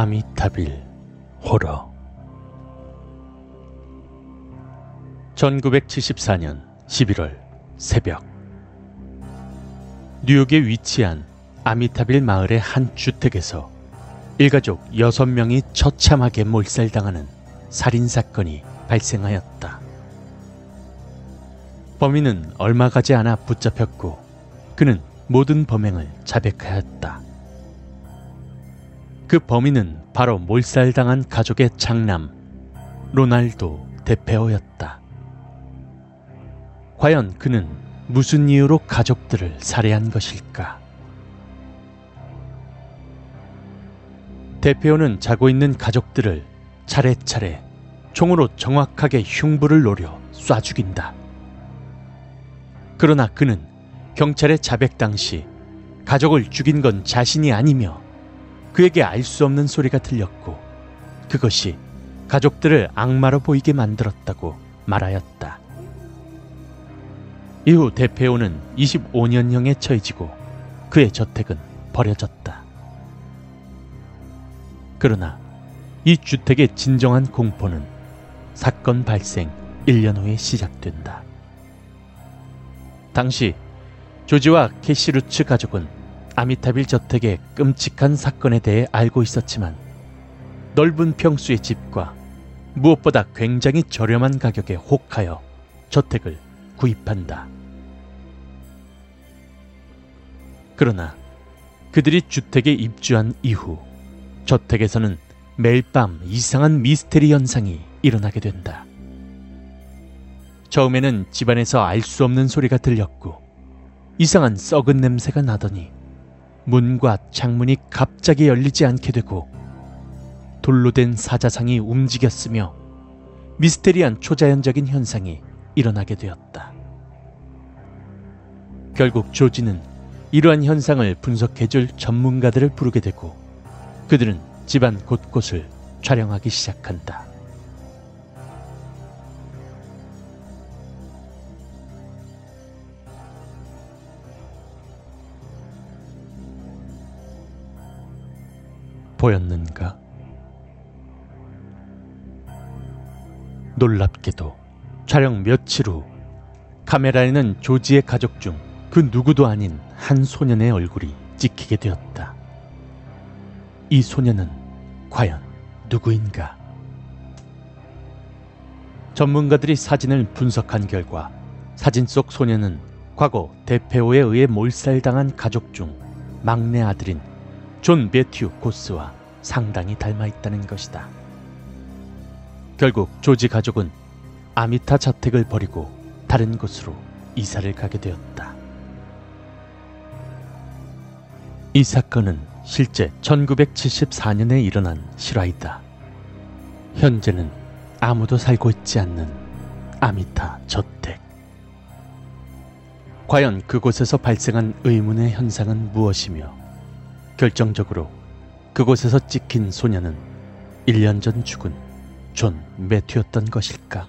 아미타빌 호러. 1974년 11월 새벽, 뉴욕에 위치한 아미타빌 마을의 한 주택에서 일가족 6명이 처참하게 몰살당하는 살인사건이 발생하였다. 범인은 얼마 가지 않아 붙잡혔고, 그는 모든 범행을 자백하였다. 그 범인은 바로 몰살당한 가족의 장남 로날도 데페오였다. 과연 그는 무슨 이유로 가족들을 살해한 것일까? 데페오는 자고 있는 가족들을 차례차례 총으로 정확하게 흉부를 노려 쏴 죽인다. 그러나 그는 경찰의 자백 당시 가족을 죽인 건 자신이 아니며 그에게 알 수 없는 소리가 들렸고, 그것이 가족들을 악마로 보이게 만들었다고 말하였다. 이후 데페오는 25년형에 처해지고 그의 저택은 버려졌다. 그러나 이 주택의 진정한 공포는 사건 발생 1년 후에 시작된다. 당시 조지와 캐시 루츠 가족은 아미타빌 저택의 끔찍한 사건에 대해 알고 있었지만, 넓은 평수의 집과 무엇보다 굉장히 저렴한 가격에 혹하여 저택을 구입한다. 그러나 그들이 주택에 입주한 이후 저택에서는 매일 밤 이상한 미스테리 현상이 일어나게 된다. 처음에는 집안에서 알 수 없는 소리가 들렸고, 이상한 썩은 냄새가 나더니 문과 창문이 갑자기 열리지 않게 되고, 돌로 된 사자상이 움직였으며 미스테리한 초자연적인 현상이 일어나게 되었다. 결국 조지는 이러한 현상을 분석해줄 전문가들을 부르게 되고, 그들은 집안 곳곳을 촬영하기 시작한다. 보였는가? 놀랍게도 촬영 며칠 후 카메라에는 조지의 가족 중 그 누구도 아닌 한 소년의 얼굴이 찍히게 되었다. 이 소년은 과연 누구인가? 전문가들이 사진을 분석한 결과, 사진 속 소년은 과거 데페오에 의해 몰살당한 가족 중 막내 아들인 존 매튜 고스와 상당히 닮아있다는 것이다. 결국 조지 가족은 아미타 자택을 버리고 다른 곳으로 이사를 가게 되었다. 이 사건은 실제 1974년에 일어난 실화이다. 현재는 아무도 살고 있지 않는 아미타 저택. 과연 그곳에서 발생한 의문의 현상은 무엇이며, 결정적으로 그곳에서 찍힌 소년은 1년 전 죽은 존 매튜였던 것일까?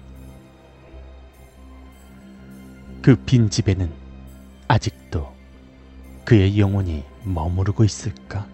그 빈집에는 아직도 그의 영혼이 머무르고 있을까?